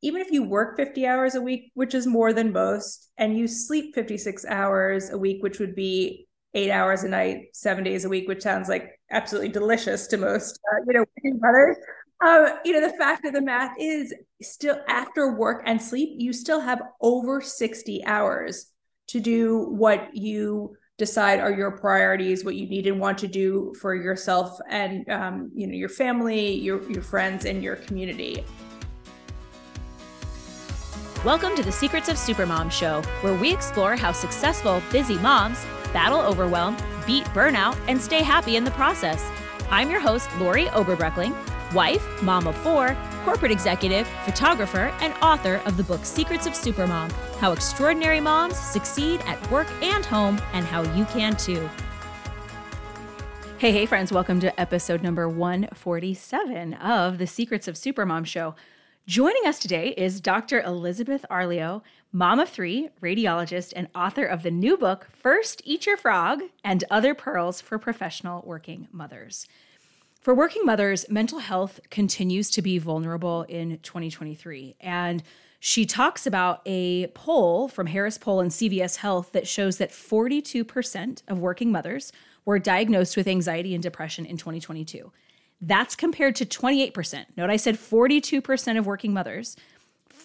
even if you work 50 hours a week, which is more than most, and you sleep 56 hours a week, which would be 8 hours a night, 7 days a week, which sounds like absolutely delicious to most, working mothers. The fact of the math is still after work and sleep, you still have over 60 hours to do what you decide are your priorities, what you need and want to do for yourself and your family, your friends, and your community. Welcome to the Secrets of Supermom Show, where we explore how successful, busy moms battle overwhelm, beat burnout, and stay happy in the process. I'm your host, Lori Oberbreckling, wife, mom of four, corporate executive, photographer, and author of the book Secrets of Supermom, How Extraordinary Moms Succeed at Work and Home, and How You Can Too. Hey, friends, welcome to episode number 147 of the Secrets of Supermom Show. Joining us today is Dr. Elizabeth Arleo, mom of three, radiologist, and author of the new book, First, Eat Your Frog, and Other Pearls for Professional Working Mothers. For working mothers, mental health continues to be vulnerable in 2023. And she talks about a poll from Harris Poll and CVS Health that shows that 42% of working mothers were diagnosed with anxiety and depression in 2022. That's compared to 28%. Note I said 42% of working mothers,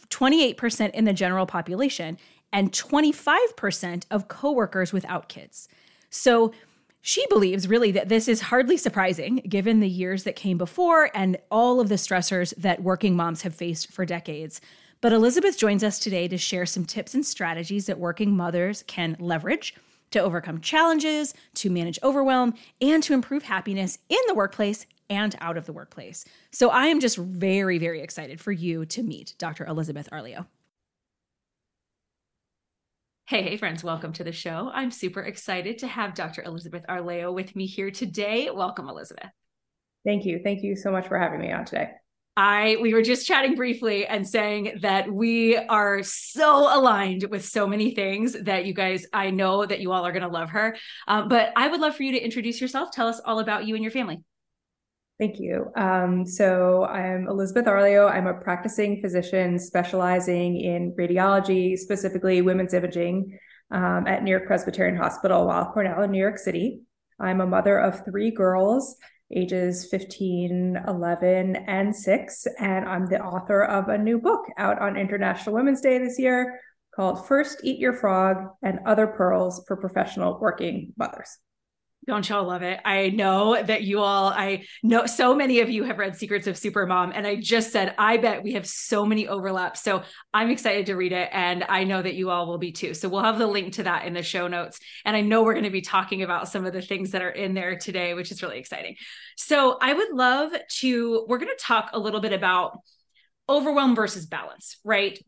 28% in the general population, and 25% of coworkers without kids. So she believes really that this is hardly surprising given the years that came before and all of the stressors that working moms have faced for decades. But Elizabeth joins us today to share some tips and strategies that working mothers can leverage to overcome challenges, to manage overwhelm, and to improve happiness in the workplace and out of the workplace. So I am just very, very excited for you to meet Dr. Elizabeth Arleo. Hey, friends, welcome to the show. I'm super excited to have Dr. Elizabeth Arleo with me here today. Welcome, Elizabeth. Thank you. Thank you so much for having me on today. We were just chatting briefly and saying that we are so aligned with so many things that you guys, I know that you all are going to love her, but I would love for you to introduce yourself. Tell us all about you and your family. Thank you. So I'm Elizabeth Arleo. I'm a practicing physician specializing in radiology, specifically women's imaging at New York Presbyterian Hospital, Weill Cornell in New York City. I'm a mother of three girls, ages 15, 11, and 6, and I'm the author of a new book out on International Women's Day this year called First, Eat Your Frog, and Other Pearls for Professional Working Mothers. Don't y'all love it? I know that you all, I know so many of you have read Secrets of Supermom, and I just said, I bet we have so many overlaps. So I'm excited to read it, and I know that you all will be too. So we'll have the link to that in the show notes. And I know we're going to be talking about some of the things that are in there today, which is really exciting. So I would love to, we're going to talk a little bit about overwhelm versus balance, right?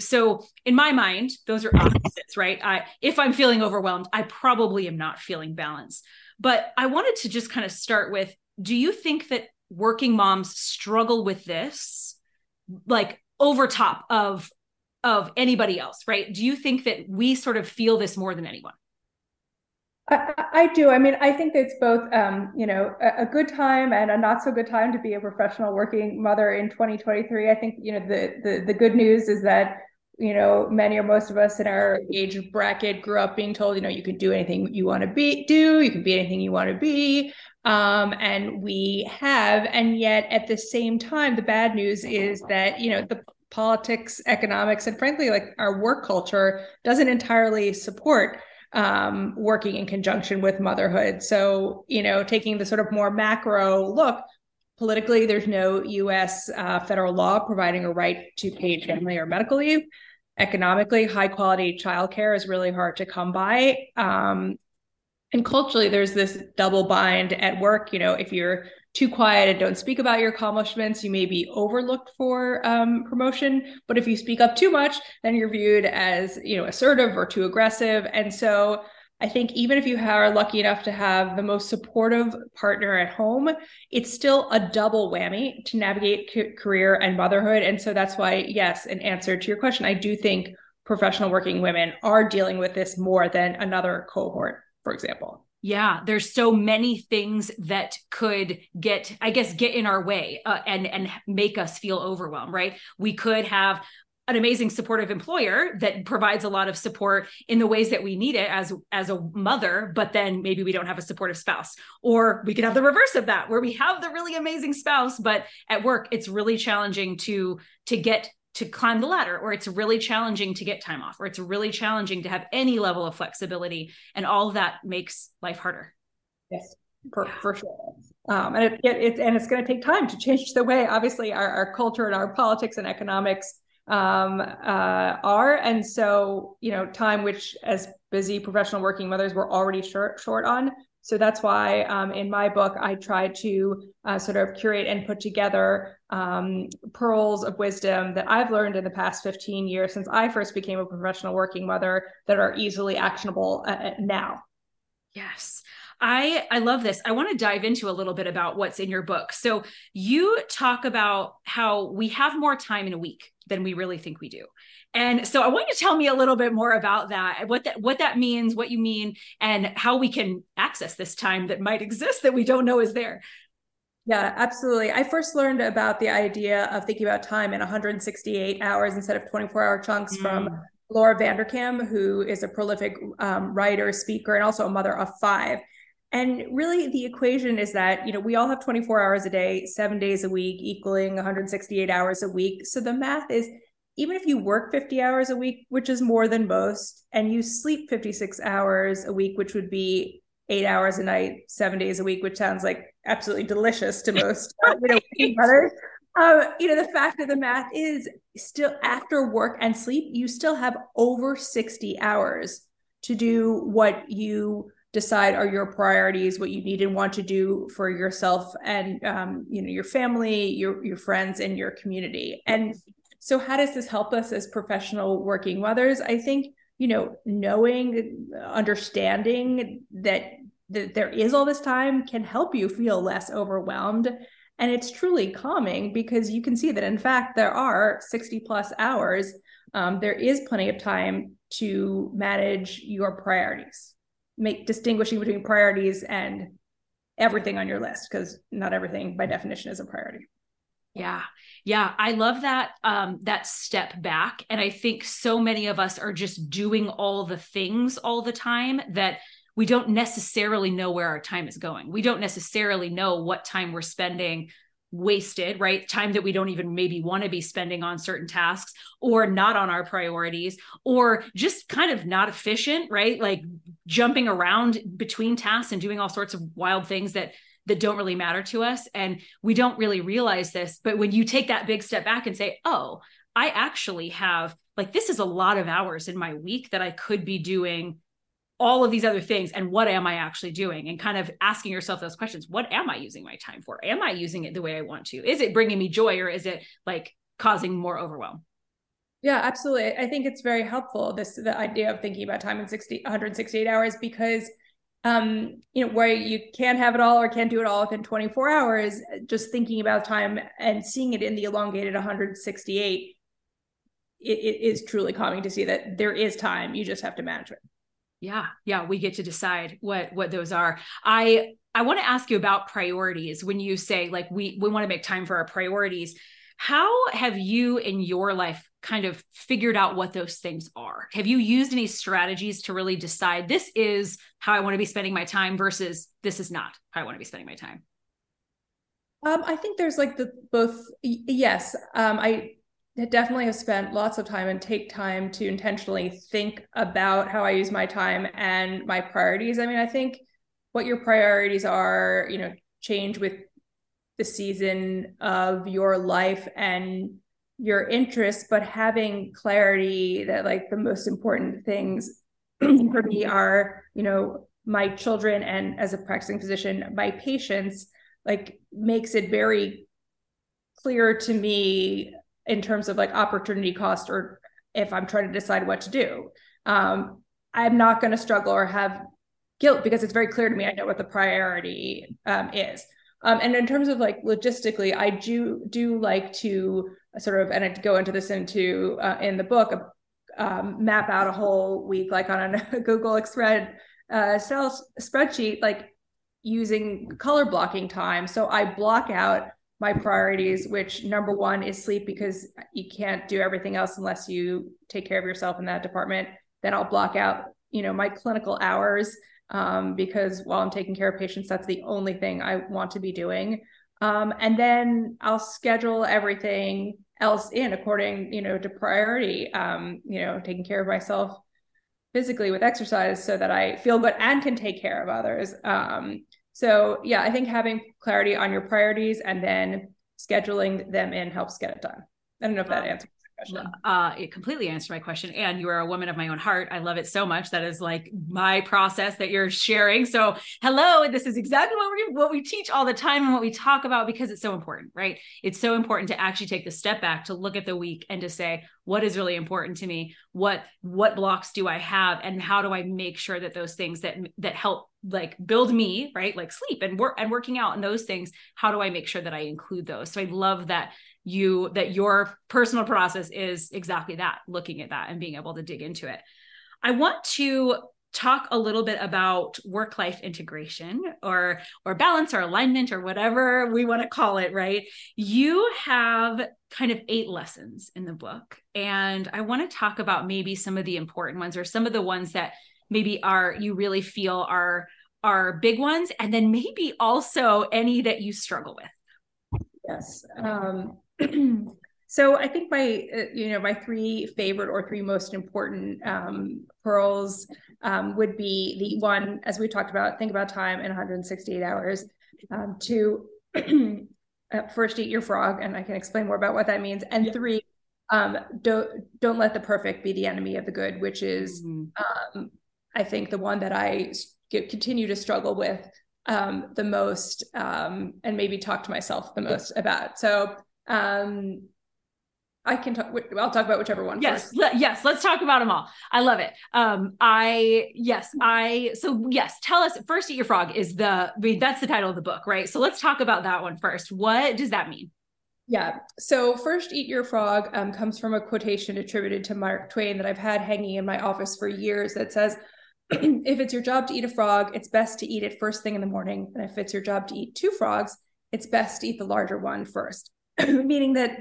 So in my mind, those are opposites, right? If I'm feeling overwhelmed, I probably am not feeling balanced. But I wanted to just kind of start with, do you think that working moms struggle with this, like over top of anybody else, right? Do you think that we sort of feel this more than anyone? I do. I mean, I think it's both, a good time and a not so good time to be a professional working mother in 2023. I think, the good news is that, many or most of us in our age bracket grew up being told, you can do anything you want to do, you can be anything you want to be. And we have, and yet at the same time, the bad news is that, the politics, economics, and frankly, like our work culture doesn't entirely support working in conjunction with motherhood. So, taking the sort of more macro look, politically, there's no U.S. federal law providing a right to paid family or medical leave. Economically, high quality childcare is really hard to come by. And culturally, there's this double bind at work. If you're too quiet and don't speak about your accomplishments, you may be overlooked for promotion. But if you speak up too much, then you're viewed as, assertive or too aggressive. And so I think even if you are lucky enough to have the most supportive partner at home, it's still a double whammy to navigate career and motherhood. And so that's why, yes, in answer to your question, I do think professional working women are dealing with this more than another cohort, for example. Yeah, there's so many things that could get in our way and make us feel overwhelmed, right? We could have an amazing supportive employer that provides a lot of support in the ways that we need it as a mother, but then maybe we don't have a supportive spouse. Or we could have the reverse of that, where we have the really amazing spouse, but at work, it's really challenging to climb the ladder, or it's really challenging to get time off, or it's really challenging to have any level of flexibility. And all of that makes life harder. Yes, for sure. And it's going to take time to change the way, obviously, our culture and our politics and economics are. And so, time, which as busy professional working mothers, we're already short on. So that's why in my book, I try to sort of curate and put together pearls of wisdom that I've learned in the past 15 years since I first became a professional working mother that are easily actionable now. Yes. I love this. I want to dive into a little bit about what's in your book. So you talk about how we have more time in a week than we really think we do. And so I want you to tell me a little bit more about that, what that means, what you mean, and how we can access this time that might exist that we don't know is there. Yeah, absolutely. I first learned about the idea of thinking about time in 168 hours instead of 24-hour chunks from Laura Vanderkam, who is a prolific writer, speaker, and also a mother of 5. And really the equation is that, we all have 24 hours a day, 7 days a week, equaling 168 hours a week. So the math is, even if you work 50 hours a week, which is more than most, and you sleep 56 hours a week, which would be 8 hours a night, 7 days a week, which sounds like absolutely delicious to most, the fact of the math is still after work and sleep, you still have over 60 hours to do what you decide are your priorities, what you need and want to do for yourself and, your family, your friends, and your community. And so how does this help us as professional working mothers? I think, understanding that there is all this time can help you feel less overwhelmed. And it's truly calming because you can see that, in fact, there are 60 plus hours. There is plenty of time to manage your priorities. Distinguishing between priorities and everything on your list, because not everything by definition is a priority. Yeah. Yeah. I love that, that step back. And I think so many of us are just doing all the things all the time that we don't necessarily know where our time is going. We don't necessarily know what time we're spending wasted, right? Time that we don't even maybe want to be spending on certain tasks or not on our priorities or just kind of not efficient, right? Like jumping around between tasks and doing all sorts of wild things that don't really matter to us. And we don't really realize this, but when you take that big step back and say, oh, I actually have, this is a lot of hours in my week that I could be doing all of these other things. And what am I actually doing? And kind of asking yourself those questions. What am I using my time for? Am I using it the way I want to? Is it bringing me joy or is it causing more overwhelm? Yeah, absolutely. I think it's very helpful. The idea of thinking about time in 168 hours, because where you can't have it all or can't do it all within 24 hours, just thinking about time and seeing it in the elongated 168, it is truly calming to see that there is time. You just have to manage it. Yeah. Yeah. We get to decide what those are. I want to ask you about priorities. When you say we want to make time for our priorities, how have you in your life kind of figured out what those things are? Have you used any strategies to really decide this is how I want to be spending my time versus this is not how I want to be spending my time? I think there's yes. I definitely have spent lots of time and take time to intentionally think about how I use my time and my priorities. I mean, I think what your priorities are, change with the season of your life and your interests, but having clarity that the most important things for me are, my children and as a practicing physician, my patients, makes it very clear to me in terms of opportunity cost, or if I'm trying to decide what to do, I'm not going to struggle or have guilt because it's very clear to me. I know what the priority is. And in terms of logistically, I do like to sort of, and I go into this in the book, map out a whole week, on a Google cell spreadsheet, like using color blocking time. So I block out my priorities, which number one is sleep, because you can't do everything else unless you take care of yourself in that department. Then I'll block out, you know, my clinical hours, because while I'm taking care of patients, that's the only thing I want to be doing. And then I'll schedule everything else in according, you know, to priority, you know, taking care of myself physically with exercise so that I feel good and can take care of others. So yeah, I think having clarity on your priorities and then scheduling them in helps get it done. I don't know if that answers the question. It completely answered my question. And you are a woman of my own heart. I love it so much. That is like my process that you're sharing. So hello, this is exactly what we teach all the time and what we talk about, because it's so important, right? It's so important to actually take the step back, to look at the week and to say, what is really important to me? What blocks do I have? And how do I make sure that those things that help like build me, right? Like sleep and work and working out and those things, how do I make sure that I include those? So I love that your personal process is exactly that, looking at that and being able to dig into it. I want to talk a little bit about work-life integration or balance or alignment or whatever we want to call it, right? You have kind of 8 lessons in the book. And I want to talk about maybe some of the important ones or some of the ones that maybe you really feel are big ones, and then maybe also any that you struggle with. Yes. So I think my 3 favorite or 3 most important pearls would be the one, as we talked about, think about time in 168 hours. 2, first eat your frog, and I can explain more about what that means. And 3, don't let the perfect be the enemy of the good, which is I think the one that I continue to struggle with the most, and maybe talk to myself the most about. So I'll talk about whichever one first. Yes, let's talk about them all. I love it. Tell us, First Eat Your Frog is that's the title of the book, right? So let's talk about that one first. What does that mean? Yeah. So First Eat Your Frog comes from a quotation attributed to Mark Twain that I've had hanging in my office for years that says, if it's your job to eat a frog, it's best to eat it first thing in the morning. And if it's your job to eat 2 frogs, it's best to eat the larger one first. Meaning that,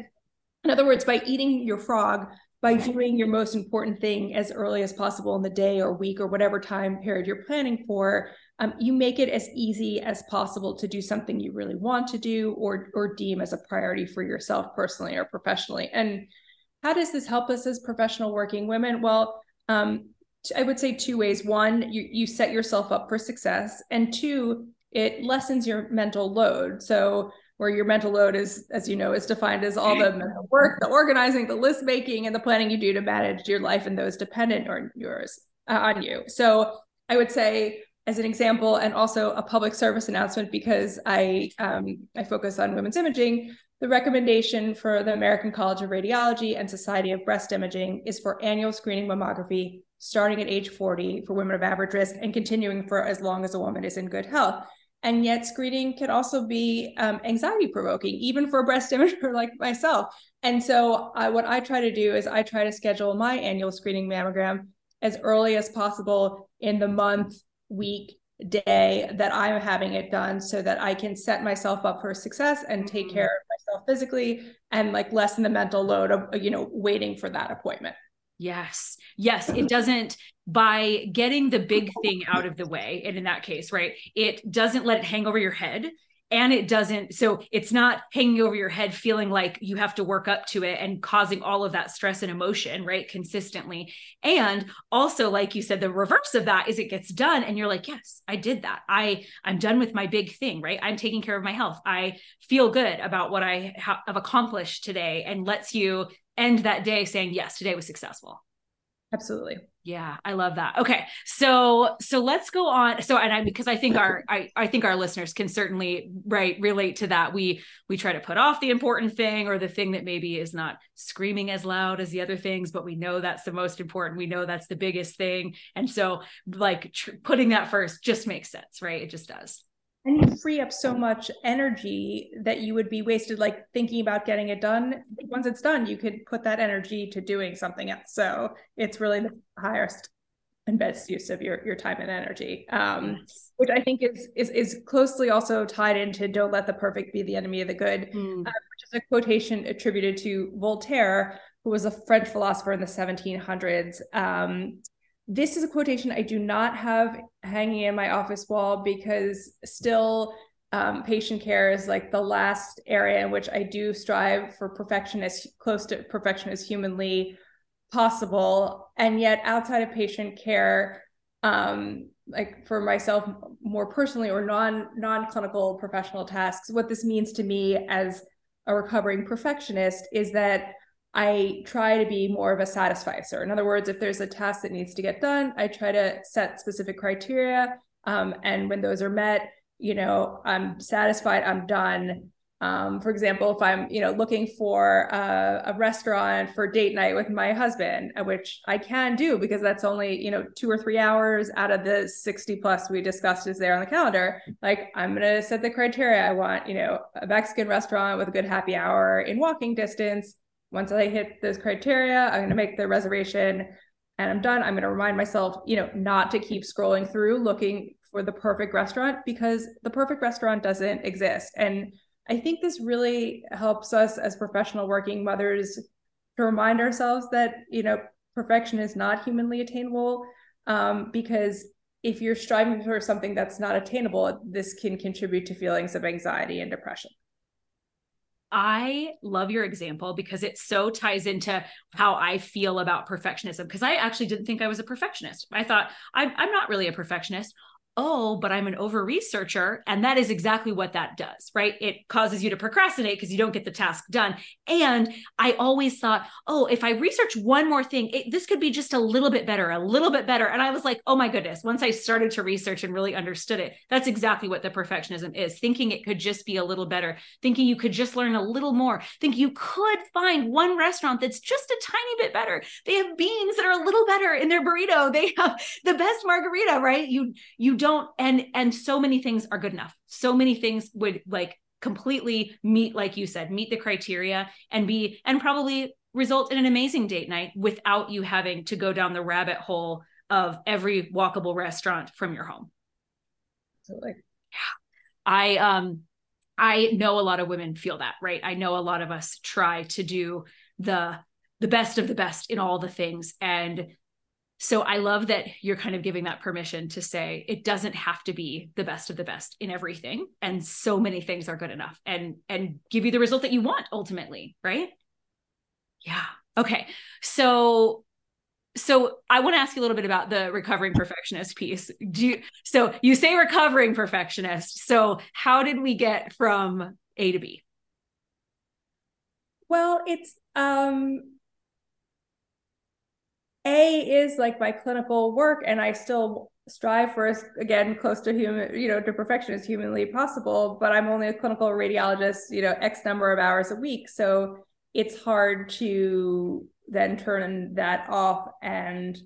in other words, by eating your frog, by doing your most important thing as early as possible in the day or week or whatever time period you're planning for, you make it as easy as possible to do something you really want to do or deem as a priority for yourself personally or professionally. And how does this help us as professional working women? Well, I would say 2 ways. 1, you set yourself up for success, and 2, it lessens your mental load. So where your mental load is, as you know, is defined as all the mental work, the organizing, the list making, and the planning you do to manage your life and those dependent on you. So I would say, as an example, and also a public service announcement, because I focus on women's imaging, the recommendation for the American College of Radiology and Society of Breast Imaging is for annual screening mammography starting at age 40 for women of average risk and continuing for as long as a woman is in good health. And yet screening can also be anxiety provoking, even for a breast imager like myself. And so what I try to do is I try to schedule my annual screening mammogram as early as possible in the month, week, day that I'm having it done, so that I can set myself up for success and take care of myself physically and like lessen the mental load of, you know, waiting for that appointment. Yes. Yes. It doesn't, by getting the big thing out of the way, and in that case, right, it doesn't let it hang over your head, and it doesn't, so it's not hanging over your head feeling like you have to work up to it and causing all of that stress and emotion, right, consistently. And also, like you said, the reverse of that is it gets done and you're like, yes, I did that. I'm done with my big thing, right? I'm taking care of my health. I feel good about what I have accomplished today, and lets you end that day saying, yes, today was successful. Absolutely. Yeah. I love that. Okay. So let's go on. So, and because I think our listeners can certainly, right, relate to that. We try to put off the important thing, or the thing that maybe is not screaming as loud as the other things, but we know that's the most important. We know that's the biggest thing. And so like putting that first just makes sense, right? It just does. And you free up so much energy that you would be wasted, like thinking about getting it done. Once it's done, you could put that energy to doing something else. So it's really the highest and best use of your time and energy, which I think is closely also tied into "Don't let the perfect be the enemy of the good," which is a quotation attributed to Voltaire, who was a French philosopher in the 1700s. This is a quotation I do not have hanging in my office wall because still patient care is like the last area in which I do strive for perfection, as close to perfection as humanly possible. And yet outside of patient care, like for myself more personally or non-clinical professional tasks, what this means to me as a recovering perfectionist is that I try to be more of a satisficer. In other words, if there's a task that needs to get done, I try to set specific criteria. And when those are met, you know, I'm satisfied, I'm done. For example, if I'm, you know, looking for a restaurant for date night with my husband, which I can do because that's only, you know, 2 or 3 hours out of the 60 plus we discussed is there on the calendar. Like, I'm going to set the criteria. I want, you know, a Mexican restaurant with a good happy hour in walking distance. Once I hit those criteria, I'm going to make the reservation and I'm done. I'm going to remind myself, you know, not to keep scrolling through looking for the perfect restaurant because the perfect restaurant doesn't exist. And I think this really helps us as professional working mothers to remind ourselves that, you know, perfection is not humanly attainable, because if you're striving for something that's not attainable, this can contribute to feelings of anxiety and depression. I love your example because it so ties into how I feel about perfectionism, because I actually didn't think I was a perfectionist. I thought I'm not really a perfectionist. Oh, but I'm an over-researcher. And that is exactly what that does, right? It causes you to procrastinate because you don't get the task done. And I always thought, oh, if I research one more thing, this could be just a little bit better. And I was like, oh my goodness, once I started to research and really understood it, that's exactly what the perfectionism is. Thinking it could just be a little better, thinking you could just learn a little more, thinking you could find one restaurant that's just a tiny bit better. They have beans that are a little better in their burrito. They have the best margarita, right? You don't, and so many things are good enough. So many things would like completely meet, like you said, meet the criteria and be, and probably result in an amazing date night without you having to go down the rabbit hole of every walkable restaurant from your home. Absolutely. Yeah. I know a lot of women feel that, right? I know a lot of us try to do the best of the best in all the things. And so I love that you're kind of giving that permission to say it doesn't have to be the best of the best in everything. And so many things are good enough and give you the result that you want ultimately, right? Yeah. Okay. So I want to ask you a little bit about the recovering perfectionist piece. So you say recovering perfectionist. So how did we get from A to B? Well, it's, A is like my clinical work, and I still strive for, again, close to human, you know, to perfection as humanly possible, but I'm only a clinical radiologist, you know, X number of hours a week. So it's hard to then turn that off and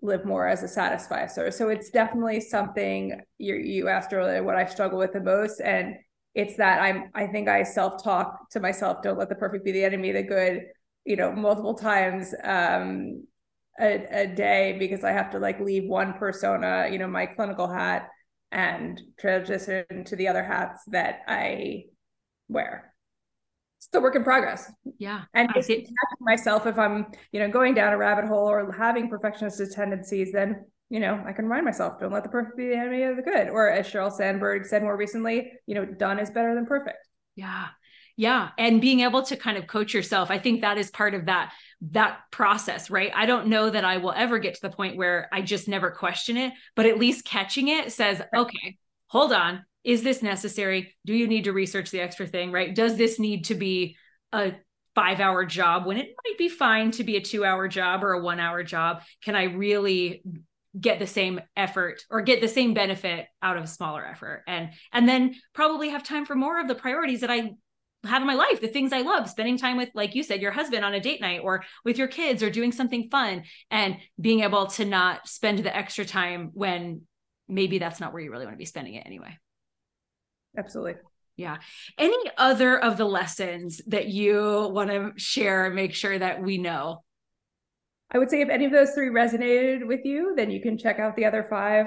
live more as a satisficer. So it's definitely something you asked earlier what I struggle with the most. And it's that I think I self-talk to myself, don't let the perfect be the enemy of the good, you know, multiple times, a day, because I have to like leave one persona, you know, my clinical hat, and transition to the other hats that I wear. It's still work in progress. Yeah. And just catching myself if I'm, you know, going down a rabbit hole or having perfectionist tendencies, then, you know, I can remind myself, don't let the perfect be the enemy of the good. Or as Sheryl Sandberg said more recently, you know, done is better than perfect. Yeah. Yeah. And being able to kind of coach yourself. I think that is part of that process, right? I don't know that I will ever get to the point where I just never question it, but at least catching it says, okay, hold on. Is this necessary? Do you need to research the extra thing, right? Does this need to be a 5-hour job when it might be fine to be a 2-hour job or a 1-hour job? Can I really get the same effort or get the same benefit out of a smaller effort? And then probably have time for more of the priorities that I have in my life, the things I love, spending time with, like you said, your husband on a date night or with your kids or doing something fun, and being able to not spend the extra time when maybe that's not where you really want to be spending it anyway. Absolutely. Yeah. Any other of the lessons that you want to share and make sure that we know? I would say if any of those three resonated with you, then you can check out the other five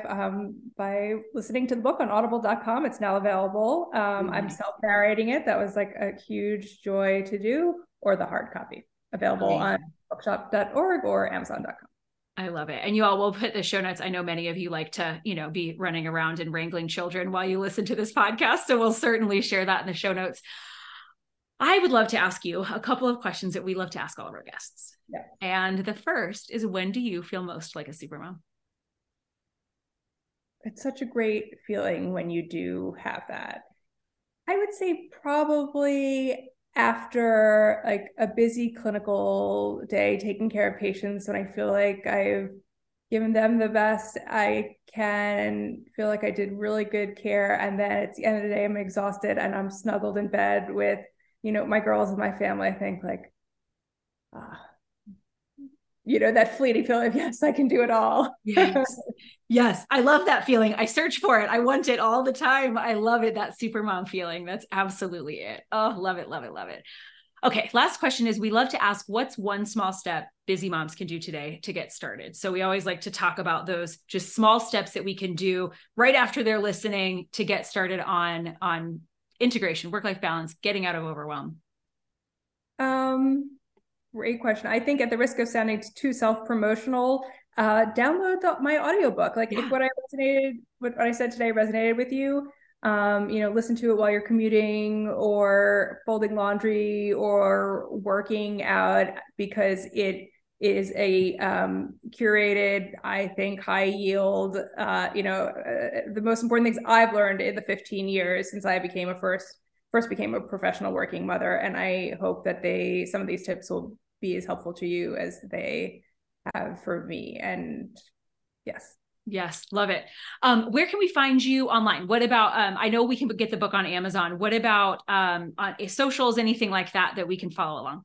by listening to the book on audible.com. It's now available. I'm self-narrating it. That was like a huge joy to do, or the hard copy available on bookshop.org or amazon.com. I love it. And you all will put the show notes. I know many of you like to, you know, be running around and wrangling children while you listen to this podcast. So we'll certainly share that in the show notes. I would love to ask you a couple of questions that we love to ask all of our guests. Yeah. And the first is, when do you feel most like a supermom? It's such a great feeling when you do have that. I would say probably after like a busy clinical day, taking care of patients, when I feel like I've given them the best I can, feel like I did really good care. And then at the end of the day, I'm exhausted and I'm snuggled in bed with, you know, my girls and my family. I think like, you know, that fleeting feeling of, yes, I can do it all. Yes. Yes. I love that feeling. I search for it. I want it all the time. I love it. That super mom feeling. That's absolutely it. Oh, love it. Love it. Love it. Okay. Last question is, we love to ask, what's one small step busy moms can do today to get started? So we always like to talk about those just small steps that we can do right after they're listening to get started on integration, work-life balance, getting out of overwhelm. Great question. I think at the risk of sounding too self-promotional, download my audiobook. Like if what I said today resonated with you, you know, listen to it while you're commuting or folding laundry or working out, because it is a curated, I think, high yield, you know, the most important things I've learned in the 15 years since I became first became a professional working mother. And I hope that some of these tips will be as helpful to you as they have for me. And yes. Yes. Love it. Where can we find you online? What about, I know we can get the book on Amazon. What about on socials, anything like that we can follow along?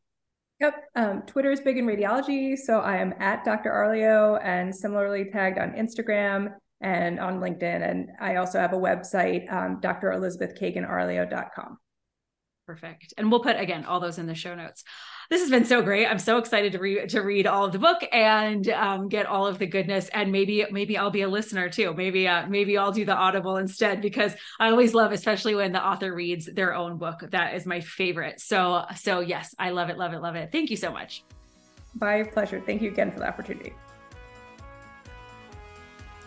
Yep. Twitter is big in radiology. So I am at Dr. Arleo, and similarly tagged on Instagram and on LinkedIn. And I also have a website, Dr. ElizabethKaganArleo.com. Perfect. And we'll put, again, all those in the show notes. This has been so great. I'm so excited to read all of the book and get all of the goodness. And maybe I'll be a listener too. Maybe I'll do the Audible instead, because I always love, especially when the author reads their own book. That is my favorite. So yes, I love it, love it, love it. Thank you so much. My pleasure. Thank you again for the opportunity.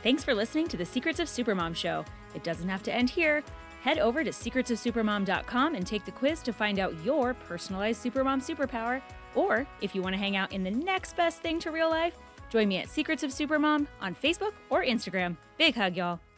Thanks for listening to the Secrets of Supermom show. It doesn't have to end here. Head over to secretsofsupermom.com and take the quiz to find out your personalized supermom superpower. Or if you want to hang out in the next best thing to real life, join me at Secrets of Supermom on Facebook or Instagram. Big hug, y'all.